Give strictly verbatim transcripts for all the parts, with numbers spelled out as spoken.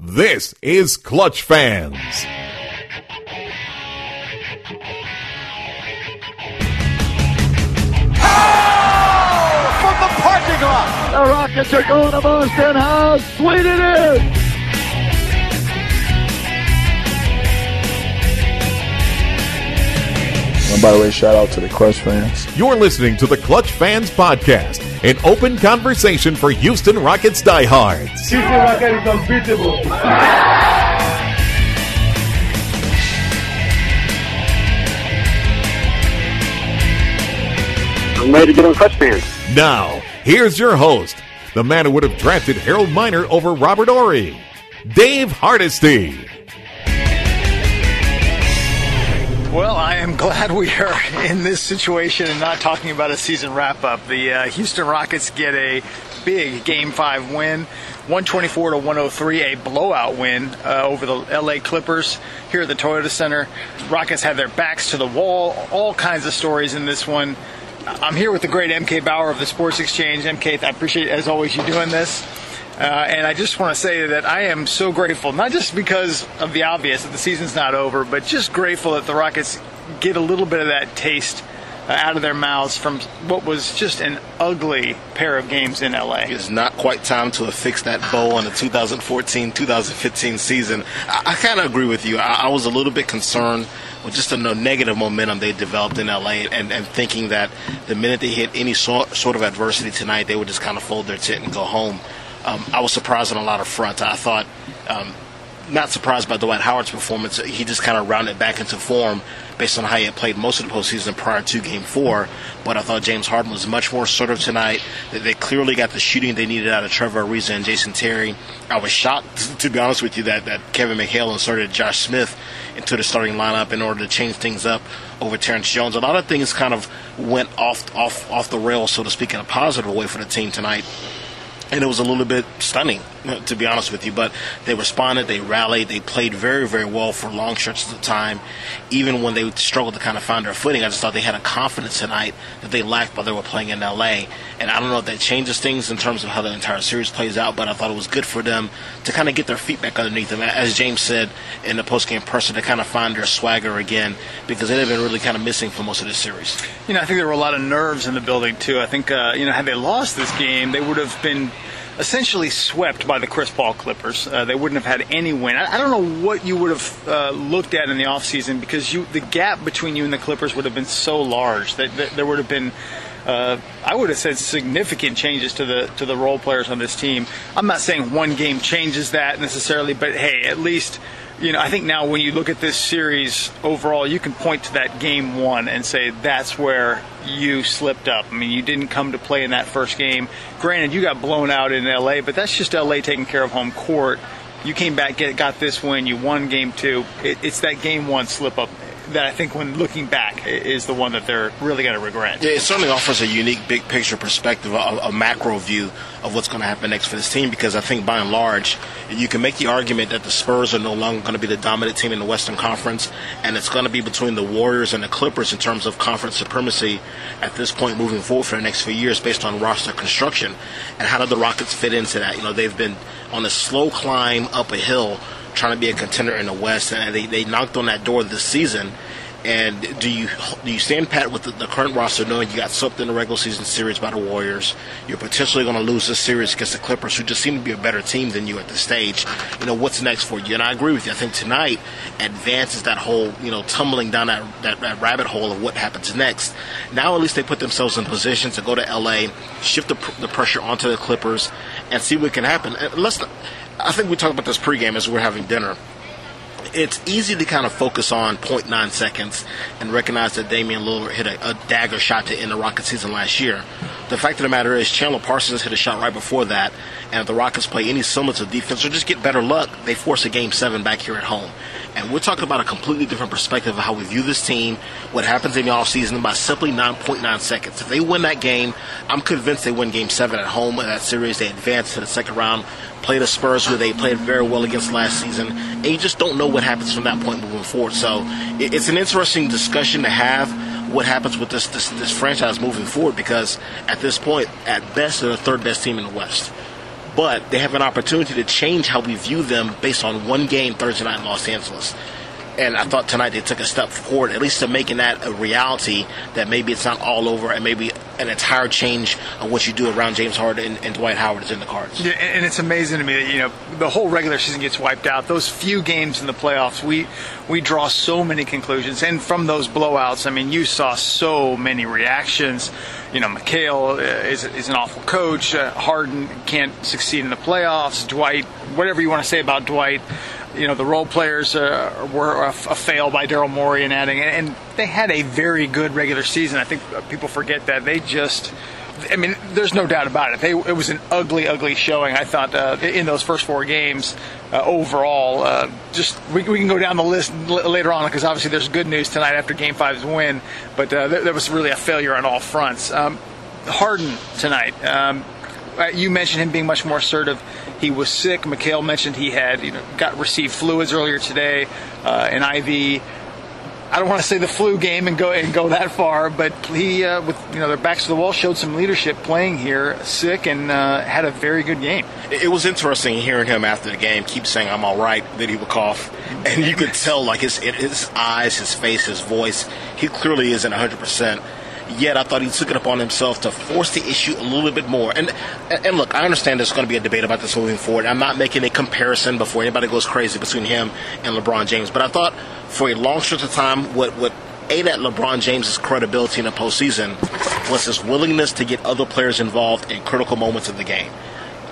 This is Clutch Fans. The Rockets are going to Boston. How sweet it is! And by the way, shout out to the Clutch Fans. You're listening to the Clutch Fans Podcast, an open conversation for Houston Rockets diehards. Houston Rockets is unbeatable. Yeah! I'm ready to get on Clutch Fans. Now, here's your host, the man who would have drafted Harold Miner over Robert Ory, Dave Hardesty. Well, I am glad we are in this situation and not talking about a season wrap-up. The uh, Houston Rockets get a big Game five win, one twenty-four to one oh three, a blowout win uh, over the L A Clippers here at the Toyota Center. Rockets had their backs to the wall, all kinds of stories in this one. I'm here with the great M K Bauer of the Sports Exchange. M K, I appreciate, as always, you doing this. Uh, and I just want to say that I am so grateful, not just because of the obvious that the season's not over, but just grateful that the Rockets get a little bit of that taste uh, out of their mouths from what was just an ugly pair of games in L A. It's not quite time to affix that bow on the twenty fourteen twenty fifteen season. I, I kind of agree with you. I, I was a little bit concerned with just the negative momentum they developed in L A, and, and thinking that the minute they hit any sort, sort of adversity tonight, they would just kind of fold their tent and go home. Um, I was surprised on a lot of fronts. I thought, um, not surprised by Dwight Howard's performance. He just kind of rounded back into form based on how he had played most of the postseason prior to Game four. But I thought James Harden was much more assertive tonight. They clearly got the shooting they needed out of Trevor Ariza and Jason Terry. I was shocked, to be honest with you, that, that Kevin McHale inserted Josh Smith into the starting lineup in order to change things up over Terrence Jones. A lot of things kind of went off off, off the rails, so to speak, in a positive way for the team tonight. And it was a little bit stunning, to be honest with you. But they responded, they rallied, they played very, very well for long stretches of time. Even when they struggled to kind of find their footing, I just thought they had a confidence tonight that they lacked while they were playing in L A. And I don't know if that changes things in terms of how the entire series plays out, but I thought it was good for them to kind of get their feet back underneath them. As James said in the postgame presser, to kind of find their swagger again, because they've been really kind of missing for most of this series. You know, I think there were a lot of nerves in the building, too. I think, uh, you know, had they lost this game, they would have been essentially swept by the Chris Paul Clippers. Uh, they wouldn't have had any win. I, I don't know what you would have uh, looked at in the offseason, because you, the gap between you and the Clippers would have been so large that, that there would have been, uh, I would have said, significant changes to the to the role players on this team. I'm not saying one game changes that necessarily, but hey, at least, you know, I think now when you look at this series overall, you can point to that game one and say that's where you slipped up. I mean, you didn't come to play in that first game. Granted, you got blown out in L A, but that's just L A taking care of home court. You came back, get, got this win, you won game two. It, it's that game one slip up that I think, when looking back, is the one that they're really going to regret. Yeah, it certainly offers a unique big-picture perspective, a, a macro view of what's going to happen next for this team, because I think, by and large, you can make the argument that the Spurs are no longer going to be the dominant team in the Western Conference, and it's going to be between the Warriors and the Clippers in terms of conference supremacy at this point moving forward for the next few years based on roster construction. And how do the Rockets fit into that? You know, they've been on a slow climb up a hill trying to be a contender in the West, and they, they knocked on that door this season. And do you do you stand pat with the, the current roster, knowing you got something in the regular season series by the Warriors? You're potentially going to lose this series against the Clippers, who just seem to be a better team than you at this stage. You know, what's next for you? And I agree with you. I think tonight advances that whole, you know, tumbling down that, that, that rabbit hole of what happens next. Now at least they put themselves in position to go to L A, shift the, the pressure onto the Clippers, and see what can happen. And let's not, I think we talked about this pregame as we were having dinner. It's easy to kind of focus on zero point nine seconds and recognize that Damian Lillard hit a, a dagger shot to end the Rockets season last year. The fact of the matter is Chandler Parsons hit a shot right before that, and if the Rockets play any semblance of defense or just get better luck, they force a Game seven back here at home. And we're talking about a completely different perspective of how we view this team, what happens in the offseason, by simply nine point nine seconds. If they win that game, I'm convinced they win Game seven at home in that series. They advance to the second round, play the Spurs, who they played very well against last season, and you just don't know what happens from that point moving forward. So it's an interesting discussion to have, what happens with this, this, this franchise moving forward, because at this point, at best, they're the third best team in the West. but they have an opportunity to change how we view them based on one game Thursday night in Los Angeles. And I thought tonight they took a step forward, at least to making that a reality, that maybe it's not all over and maybe an entire change of what you do around James Harden and, and Dwight Howard is in the cards. Yeah, and it's amazing to me that, you know, the whole regular season gets wiped out. Those few games in the playoffs, we we draw so many conclusions. And from those blowouts, I mean, you saw so many reactions. You know, McHale is, is an awful coach. Uh, Harden can't succeed in the playoffs. Dwight, whatever you want to say about Dwight, you know, the role players uh, were a, a fail by Daryl Morey and adding, and they had a very good regular season. I think people forget that. They just, I mean, there's no doubt about it. They, it was an ugly, ugly showing, I thought, uh, in those first four games uh, overall. Uh, just we, we can go down the list l- later on, because obviously there's good news tonight after Game five's win, but uh, there, there was really a failure on all fronts. Um, Harden tonight, um, you mentioned him being much more assertive. He was sick. McHale mentioned he had, you know, got received fluids earlier today, uh, an I V. I don't want to say the flu game and go and go that far, but he, uh, with you know their backs to the wall, showed some leadership playing here, sick, and uh, had a very good game. It was interesting hearing him after the game keep saying "I'm all right," that he would cough, and you could tell like his his eyes, his face, his voice. He clearly isn't one hundred percent. Yet I thought he took it upon himself to force the issue a little bit more. And and look, I understand there's going to be a debate about this moving forward. I'm not making a comparison before anybody goes crazy between him and LeBron James. But I thought for a long stretch of time, what, what ate at LeBron James' credibility in the postseason was his willingness to get other players involved in critical moments of the game,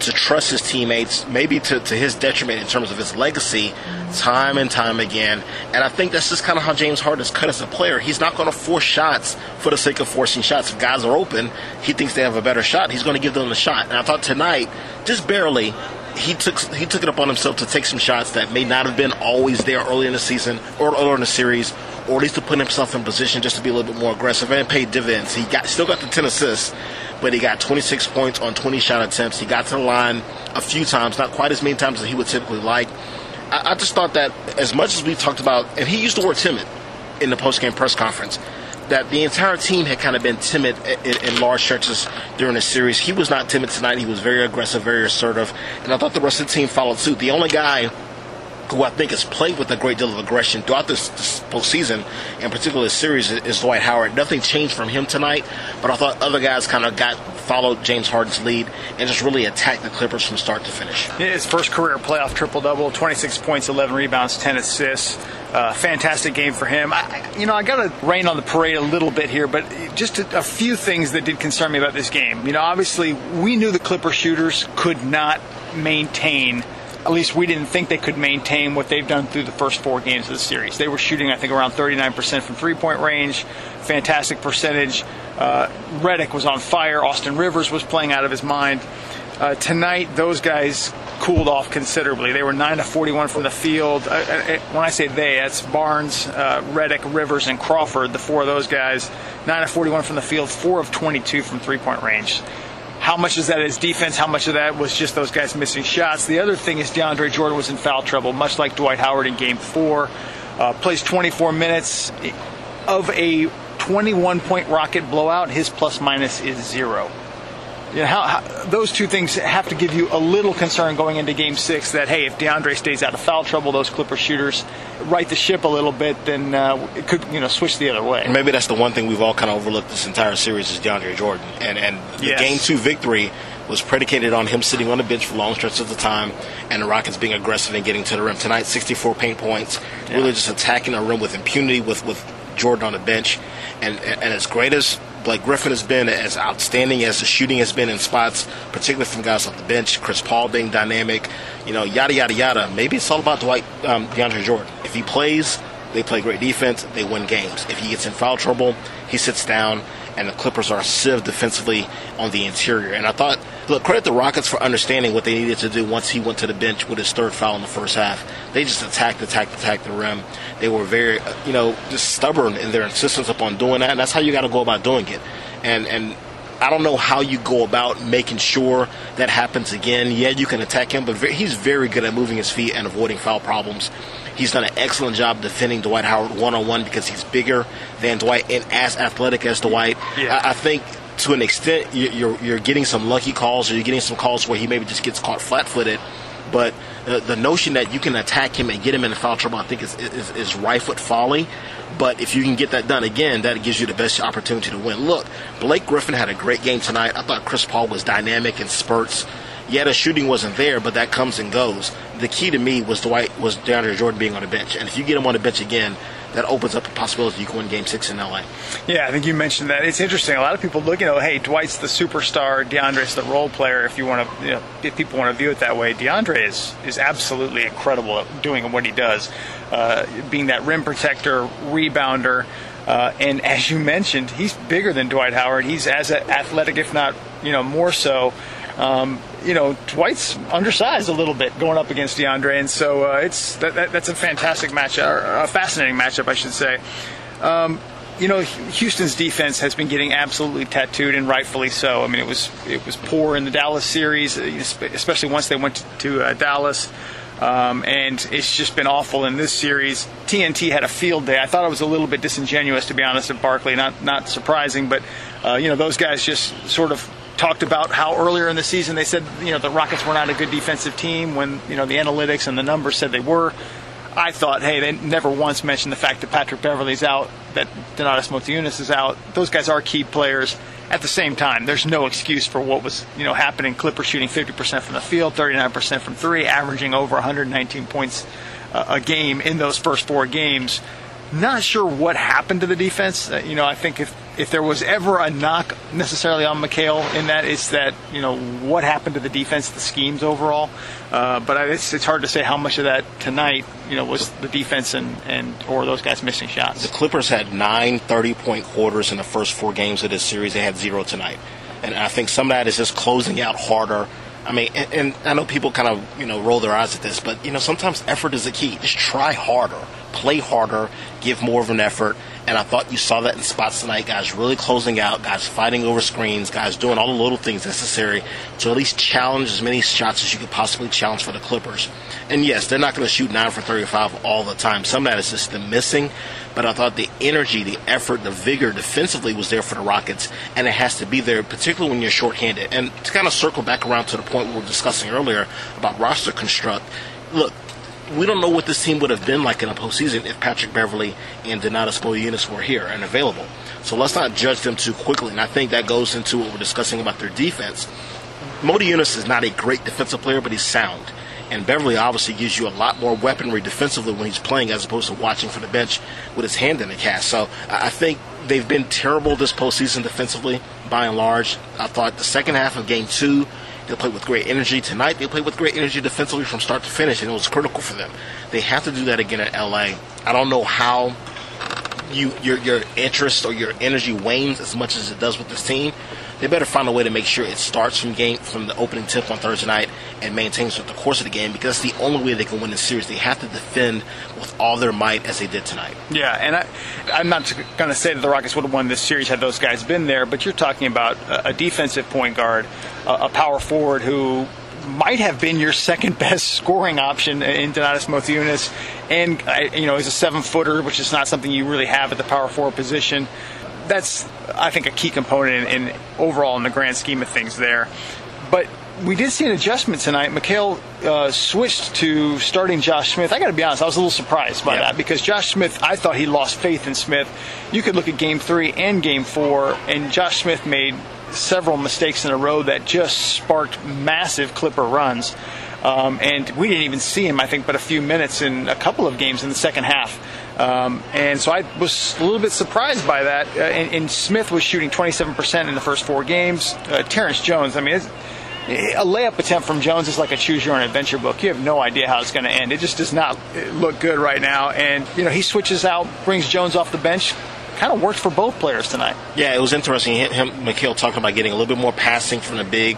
to trust his teammates, maybe to, to his detriment in terms of his legacy, time and time again. And I think that's just kind of how James Harden is cut as a player. He's not going to force shots for the sake of forcing shots. If guys are open, he thinks they have a better shot, he's going to give them the shot. And I thought tonight, just barely, he took he took it upon himself to take some shots that may not have been always there early in the season or earlier in the series, or at least to put himself in position just to be a little bit more aggressive, and pay dividends. He got still got the ten assists, but he got twenty-six points on twenty shot attempts. He got to the line a few times, not quite as many times as he would typically like. I, I just thought that as much as we talked about, and he used the word timid in the post-game press conference, that the entire team had kind of been timid in, in large stretches during the series. He was not timid tonight. He was very aggressive, very assertive, and I thought the rest of the team followed suit. The only guy who I think has played with a great deal of aggression throughout this, this postseason, and particularly this series, is Dwight Howard. Nothing changed from him tonight, but I thought other guys kind of got followed James Harden's lead and just really attacked the Clippers from start to finish. His first career playoff triple-double, twenty-six points, eleven rebounds, ten assists. Uh, fantastic game for him. I, you know, I got to rain on the parade a little bit here, but just a, a few things that did concern me about this game. You know, obviously, we knew the Clipper shooters could not maintain, at least we didn't think they could maintain what they've done through the first four games of the series. They were shooting, I think, around thirty-nine percent from three-point range. Fantastic percentage. Uh, Redick was on fire. Austin Rivers was playing out of his mind. Uh, tonight, those guys cooled off considerably. They were nine of forty-one from the field. I, I, when I say they, that's Barnes, uh, Redick, Rivers, and Crawford, the four of those guys. nine of forty-one from the field, four of twenty-two from three-point range. How much of that is defense? How much of that was just those guys missing shots? The other thing is DeAndre Jordan was in foul trouble, much like Dwight Howard in Game four. Uh, plays twenty-four minutes. Of a twenty-one-point rocket blowout, his plus-minus is zero. You know, how, how, those two things have to give you a little concern going into Game six that, hey, if DeAndre stays out of foul trouble, those Clipper shooters right the ship a little bit, then uh, it could, you know, switch the other way. And maybe that's the one thing we've all kind of overlooked this entire series is DeAndre Jordan. And, and the yes. Game two victory was predicated on him sitting on the bench for long stretches of the time and the Rockets being aggressive and getting to the rim. Tonight, sixty-four paint points, yeah. really just attacking the rim with impunity with, with Jordan on the bench. And, and, and as great as Blake Griffin has been, as outstanding as the shooting has been in spots, particularly from guys off the bench, Chris Paul being dynamic, you know, yada, yada, yada. Maybe it's all about Dwight, um, DeAndre Jordan. If he plays, they play great defense, they win games. If he gets in foul trouble, he sits down, and the Clippers are a sieve defensively on the interior. And I thought, look, credit the Rockets for understanding what they needed to do once he went to the bench with his third foul in the first half. They just attacked, attacked, attacked the rim. They were very, you know, just stubborn in their insistence upon doing that, and that's how you got to go about doing it. And and I don't know how you go about making sure that happens again. Yeah, you can attack him, but very, he's very good at moving his feet and avoiding foul problems. He's done an excellent job defending Dwight Howard one-on-one because he's bigger than Dwight and as athletic as Dwight. Yeah. I, I think to an extent, you're you're getting some lucky calls, or you're getting some calls where he maybe just gets caught flat-footed. But uh, the notion that you can attack him and get him into foul trouble, I think, is, is, is rife with folly. But if you can get that done again, that gives you the best opportunity to win. Look, Blake Griffin had a great game tonight. I thought Chris Paul was dynamic in spurts. Yeah, the shooting wasn't there, but that comes and goes. The key to me was Dwight was DeAndre Jordan being on the bench. And if you get him on the bench again, that opens up the possibility you can win Game six in L A. Yeah, I think you mentioned that. It's interesting. A lot of people look, you know, hey, Dwight's the superstar, DeAndre's the role player. If you want to, you know, if people want to view it that way, DeAndre is is absolutely incredible at doing what he does, uh, being that rim protector, rebounder, uh, and as you mentioned, he's bigger than Dwight Howard. He's as athletic, if not, you know, more so. Um, you know, Dwight's undersized a little bit going up against DeAndre, and so uh, it's that, that, that's a fantastic matchup, or a fascinating matchup, I should say. Um, you know, Houston's defense has been getting absolutely tattooed, and rightfully so. I mean, it was it was poor in the Dallas series, especially once they went to, to uh, Dallas, um, and it's just been awful in this series. T N T had a field day. I thought it was a little bit disingenuous, to be honest, at Barkley. Not not surprising, but uh, you know, those guys just sort of talked about how earlier in the season they said, you know, the Rockets were not a good defensive team when, you know, the analytics and the numbers said they were. I thought, hey, they never once mentioned the fact that Patrick Beverley's out, that Donatas Motiejūnas is out. Those guys are key players. At the same time, there's no excuse for what was, you know, happening. Clippers shooting fifty percent from the field, thirty-nine percent from three, averaging over one hundred nineteen points a game in those first four games. Not sure what happened to the defense. Uh, you know, I think if, if there was ever a knock necessarily on McHale in that, it's that, you know, what happened to the defense, the schemes overall. Uh, but I, it's, it's hard to say how much of that tonight, you know, was the defense and, and or those guys missing shots. The Clippers had nine thirty-point quarters in the first four games of this series. They had zero tonight. And I think some of that is just closing out harder. I mean, and, and I know people kind of, you know, roll their eyes at this, but, you know, sometimes effort is the key. Just try harder. Play harder, give more of an effort, and I thought you saw that in spots tonight. Guys really closing out, guys fighting over screens, guys doing all the little things necessary to at least challenge as many shots as you could possibly challenge for the Clippers. And yes, they're not going to shoot nine for thirty-five all the time. Some of that is just the missing, but I thought the energy, the effort, the vigor defensively was there for the Rockets, and it has to be there, particularly when you're shorthanded. And to kind of circle back around to the point we were discussing earlier about roster construct, look, we don't know what this team would have been like in a postseason if Patrick Beverley and Donatas Motiejūnas were here and available. So let's not judge them too quickly, and I think that goes into what we're discussing about their defense. Motiejūnas is not a great defensive player, but he's sound. And Beverley obviously gives you a lot more weaponry defensively when he's playing as opposed to watching from the bench with his hand in the cast. So I think they've been terrible this postseason defensively, by and large. I thought the second half of Game two, they played with great energy tonight. They played with great energy defensively from start to finish, and it was critical for them. They have to do that again at L A. I don't know how you your your interest or your energy wanes as much as it does with this team. They better find a way to make sure it starts from game from the opening tip on Thursday night and maintains throughout the course of the game, because that's the only way they can win this series. They have to defend with all their might as they did tonight. Yeah, and I, I'm not going to say that the Rockets would have won this series had those guys been there, but you're talking about a defensive point guard, a, a power forward who might have been your second best scoring option in Donatas Motiejūnas, and, you know, he's a seven-footer, which is not something you really have at the power forward position. That's, I think, a key component in, in overall in the grand scheme of things there. But we did see an adjustment tonight. McHale uh, switched to starting Josh Smith. I got to be honest, I was a little surprised by yeah. that, because Josh Smith, I thought he lost faith in Smith. You could look at Game three and Game four, and Josh Smith made several mistakes in a row that just sparked massive Clipper runs. Um, and we didn't even see him, I think, but a few minutes in a couple of games in the second half. Um, and so I was a little bit surprised by that. Uh, and, and Smith was shooting twenty-seven percent in the first four games. Uh, Terrence Jones, I mean, it's, a layup attempt from Jones is like a choose-your-own-adventure book. You have no idea how it's going to end. It just does not look good right now. And, you know, he switches out, brings Jones off the bench. Kind of worked for both players tonight. Yeah, it was interesting. Him, him McHale talking about getting a little bit more passing from the big.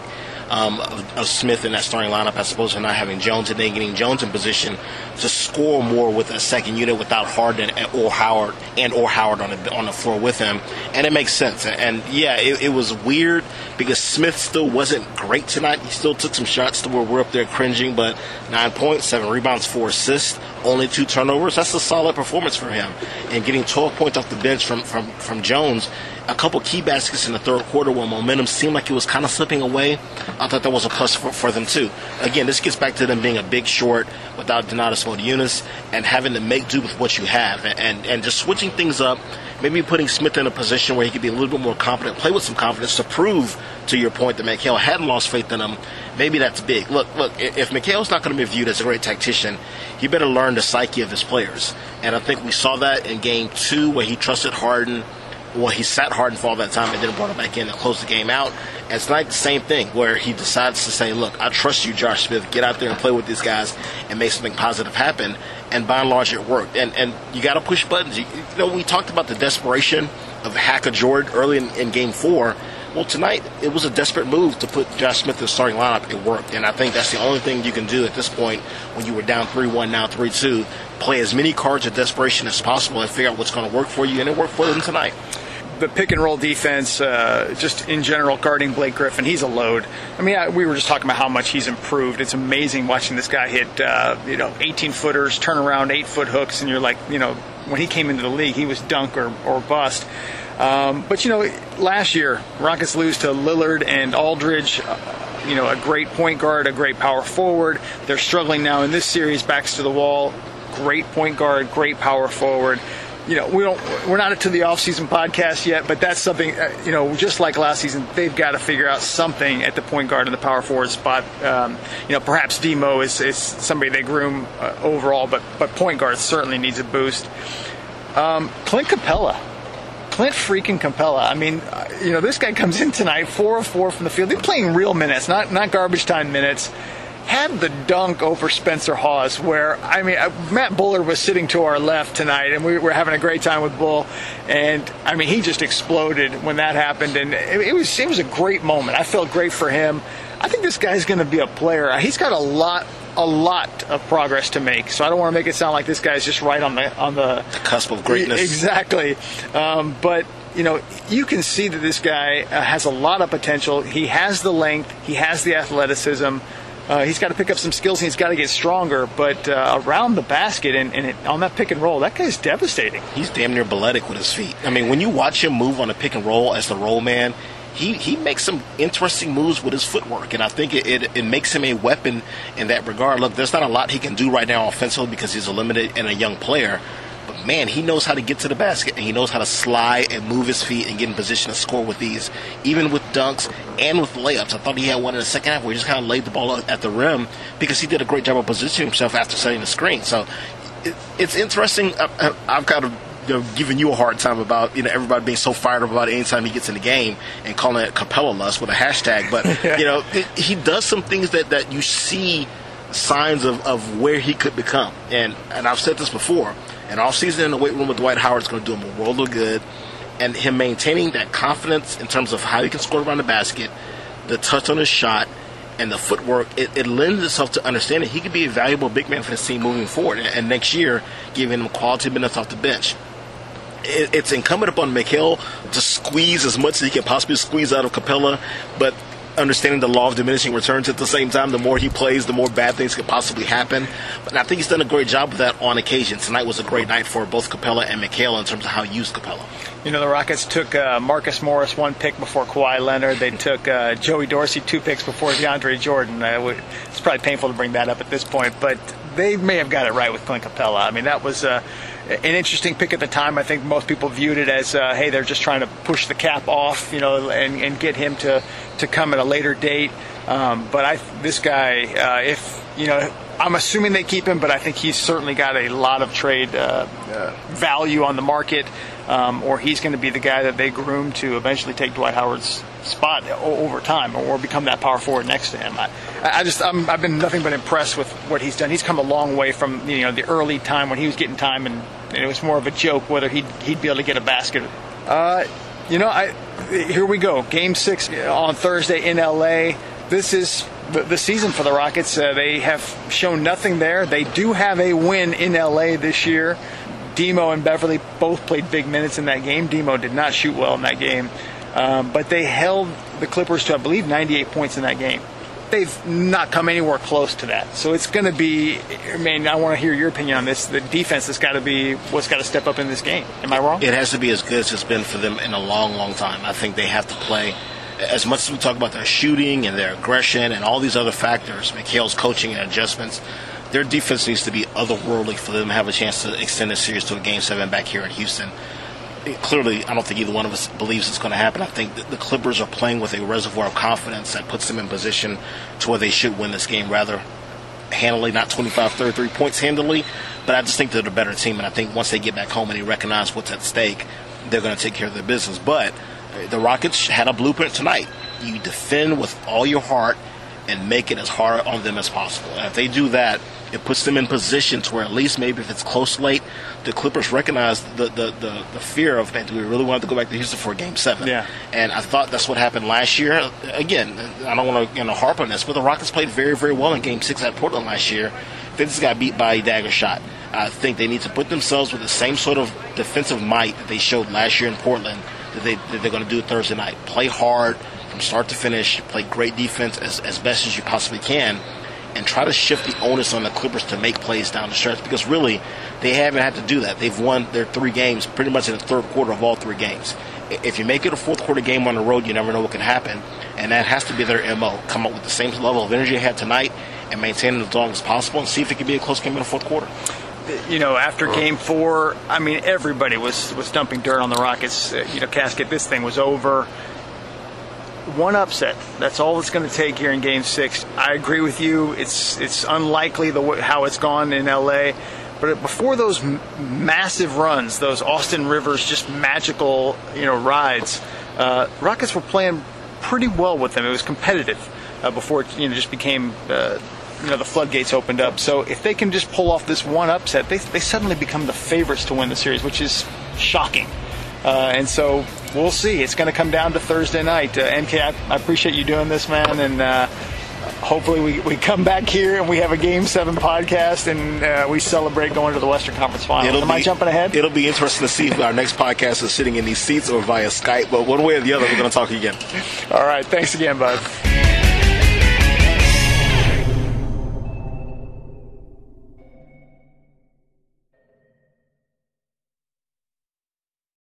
um, of, of Smith in that starting lineup as opposed to not having Jones, and then getting Jones in position to score more with a second unit without Harden or Howard and or Howard on the, on the floor with him. And it makes sense. And, and yeah, it, it was weird because Smith still wasn't great tonight. He still took some shots to where we're up there cringing, but nine points, seven rebounds, four assists, only two turnovers. That's a solid performance for him. And getting twelve points off the bench from, from, from Jones, a couple key baskets in the third quarter when momentum seemed like it was kind of slipping away, I thought that was a plus for, for them too. Again, this gets back to them being a big short without Donatas Motiejūnas and having to make do with what you have, and, and, and just switching things up, maybe putting Smith in a position where he could be a little bit more confident, play with some confidence to prove, to your point, that McHale hadn't lost faith in him. Maybe that's big. Look, look. If McHale's not going to be viewed as a great tactician, he better learn the psyche of his players. And I think we saw that in game two where he trusted Harden. Well, he sat Harden for all that time and then brought him back in and closed the game out. And it's like the same thing where he decides to say, look, I trust you, Josh Smith. Get out there and play with these guys and make something positive happen. And by and large, it worked. And and you got to push buttons. You, you know, we talked about the desperation of Hacker Jordan early in, in game four. Well, tonight, it was a desperate move to put Josh Smith in the starting lineup. It worked. And I think that's the only thing you can do at this point when you were down three one, now three two. Play as many cards of desperation as possible and figure out what's going to work for you. And it worked for them tonight. The pick-and-roll defense, uh, just in general, guarding Blake Griffin, he's a load. I mean, I, we were just talking about how much he's improved. It's amazing watching this guy hit, uh, you know, eighteen-footers, turn around, eight-foot hooks, and you're like, you know, when he came into the league, he was dunk or, or bust. Um, but, you know, last year, Rockets lose to Lillard and Aldridge, uh, you know, a great point guard, a great power forward. They're struggling now in this series, backs to the wall, great point guard, great power forward. You know, we don't, we're not into the off-season podcast yet, but that's something, you know, just like last season, they've got to figure out something at the point guard and the power forward spot. Um, you know, perhaps Demo is, is somebody they groom uh, overall, but, but point guard certainly needs a boost. Um, Clint Capela. Clint freaking Capela. I mean, you know, this guy comes in tonight, four of four from the field. They're playing real minutes, not not garbage time minutes. Had the dunk over Spencer Hawes where, I mean, Matt Bullard was sitting to our left tonight, and we were having a great time with Bull. And, I mean, he just exploded when that happened. And it was, it was a great moment. I felt great for him. I think this guy's going to be a player. He's got a lot, a lot of progress to make. So I don't want to make it sound like this guy's just right on the on the, the cusp of greatness. Exactly. Um, but, you know, you can see that this guy uh, has a lot of potential. He has the length. He has the athleticism. Uh, he's got to pick up some skills, and he's got to get stronger. But uh, around the basket and, and it, on that pick and roll, that guy's devastating. He's damn near balletic with his feet. I mean, when you watch him move on a pick and roll as the roll man, he, he makes some interesting moves with his footwork, and I think it, it, it makes him a weapon in that regard. Look, there's not a lot he can do right now offensively because he's a limited and a young player. But, man, he knows how to get to the basket, and he knows how to slide and move his feet and get in position to score with these, even with dunks and with layups. I thought he had one in the second half where he just kind of laid the ball at the rim because he did a great job of positioning himself after setting the screen. So it, it's interesting. I, I, I've kind of giving you a hard time about, you know, everybody being so fired up about it anytime he gets in the game and calling it Capela lust with a hashtag. But, you know, it, he does some things that, that you see signs of, of where he could become. And, and I've said this before. An offseason in the weight room with Dwight Howard is going to do him a world of good. And him maintaining that confidence in terms of how he can score around the basket, the touch on his shot, and the footwork, it, it lends itself to understanding he could be a valuable big man for this team moving forward. And, and next year, giving him quality minutes off the bench. It, it's incumbent upon McHale to squeeze as much as he can possibly squeeze out of Capela, but understanding the law of diminishing returns at the same time, the more he plays, the more bad things could possibly happen. But I think he's done a great job of that on occasion. Tonight was a great night for both Capela and McHale in terms of how he used Capela. You know, the Rockets took uh, Marcus Morris one pick before Kawhi Leonard. They took uh, Joey Dorsey two picks before DeAndre Jordan. Uh, we, it's probably painful to bring that up at this point, but they may have got it right with Clint Capela. I mean, that was uh, an interesting pick at the time. I think most people viewed it as, uh, hey, they're just trying to push the cap off, you know, and, and get him to, to come at a later date. Um, but I, this guy, uh, if, you know, I'm assuming they keep him, but I think he's certainly got a lot of trade uh, uh, value on the market, um, or he's going to be the guy that they groom to eventually take Dwight Howard's spot over time, or become that power forward next to him. I, I just, I'm, I've been nothing but impressed with what he's done. He's come a long way from, you know, the early time when he was getting time, and, and it was more of a joke whether he'd he'd be able to get a basket. Uh, you know, I here we go, Game Six on Thursday in L A this is the, the season for the Rockets. Uh, they have shown nothing there. They do have a win in L A this year. Demo and Beverley both played big minutes in that game. Demo did not shoot well in that game. Um, but they held the Clippers to, I believe, ninety-eight points in that game. They've not come anywhere close to that. So it's going to be, I mean, I want to hear your opinion on this. The defense has got to be what's got to step up in this game. Am I wrong? It has to be as good as it's been for them in a long, long time. I think they have to play, as much as we talk about their shooting and their aggression and all these other factors, McHale's coaching and adjustments, their defense needs to be otherworldly for them to have a chance to extend this series to a Game seven back here in Houston. Clearly, I don't think either one of us believes it's going to happen. I think the Clippers are playing with a reservoir of confidence that puts them in position to where they should win this game rather handily, not twenty-five, thirty-three points handily, but I just think they're the better team, and I think once they get back home and they recognize what's at stake, they're going to take care of their business. But the Rockets had a blueprint tonight. You defend with all your heart and make it as hard on them as possible. And if they do that, it puts them in position to where at least maybe if it's close late, the Clippers recognize the the, the, the fear of, man, do we really want to go back to Houston for Game seven? Yeah. And I thought that's what happened last year. Again, I don't want to you know, harp on this, but the Rockets played very, very well in Game six at Portland last year. They just got beat by a dagger shot. I think they need to put themselves with the same sort of defensive might that they showed last year in Portland that, they, that they're going to do Thursday night. Play hard from start to finish. Play great defense as, as best as you possibly can, and try to shift the onus on the Clippers to make plays down the stretch, because really they haven't had to do that. They've won their three games pretty much in the third quarter of all three games. If you make it a fourth quarter game on the road, you never know what can happen, and that has to be their M O. Come up with the same level of energy they had tonight and maintain it as long as possible and see if it can be a close game in the fourth quarter. You know, after Game four, I mean, everybody was, was dumping dirt on the Rockets. You know, casket, this thing was over. One upset. That's all it's going to take here in Game six. I agree with you. It's it's unlikely the w- how it's gone in L A. But before those m- massive runs, those Austin Rivers just magical you know rides, uh, Rockets were playing pretty well with them. It was competitive uh, before it you know just became uh, you know the floodgates opened up. So if they can just pull off this one upset, they they suddenly become the favorites to win the series, which is shocking. Uh, and so we'll see. It's going to come down to Thursday night. Uh, M K, I, I appreciate you doing this, man. And uh, hopefully we, we come back here and we have a Game seven podcast and uh, we celebrate going to the Western Conference Finals. It'll Am be, I jumping ahead? It'll be interesting to see if our next podcast is sitting in these seats or via Skype. But one way or the other, we're going to talk again. All right. Thanks again, bud.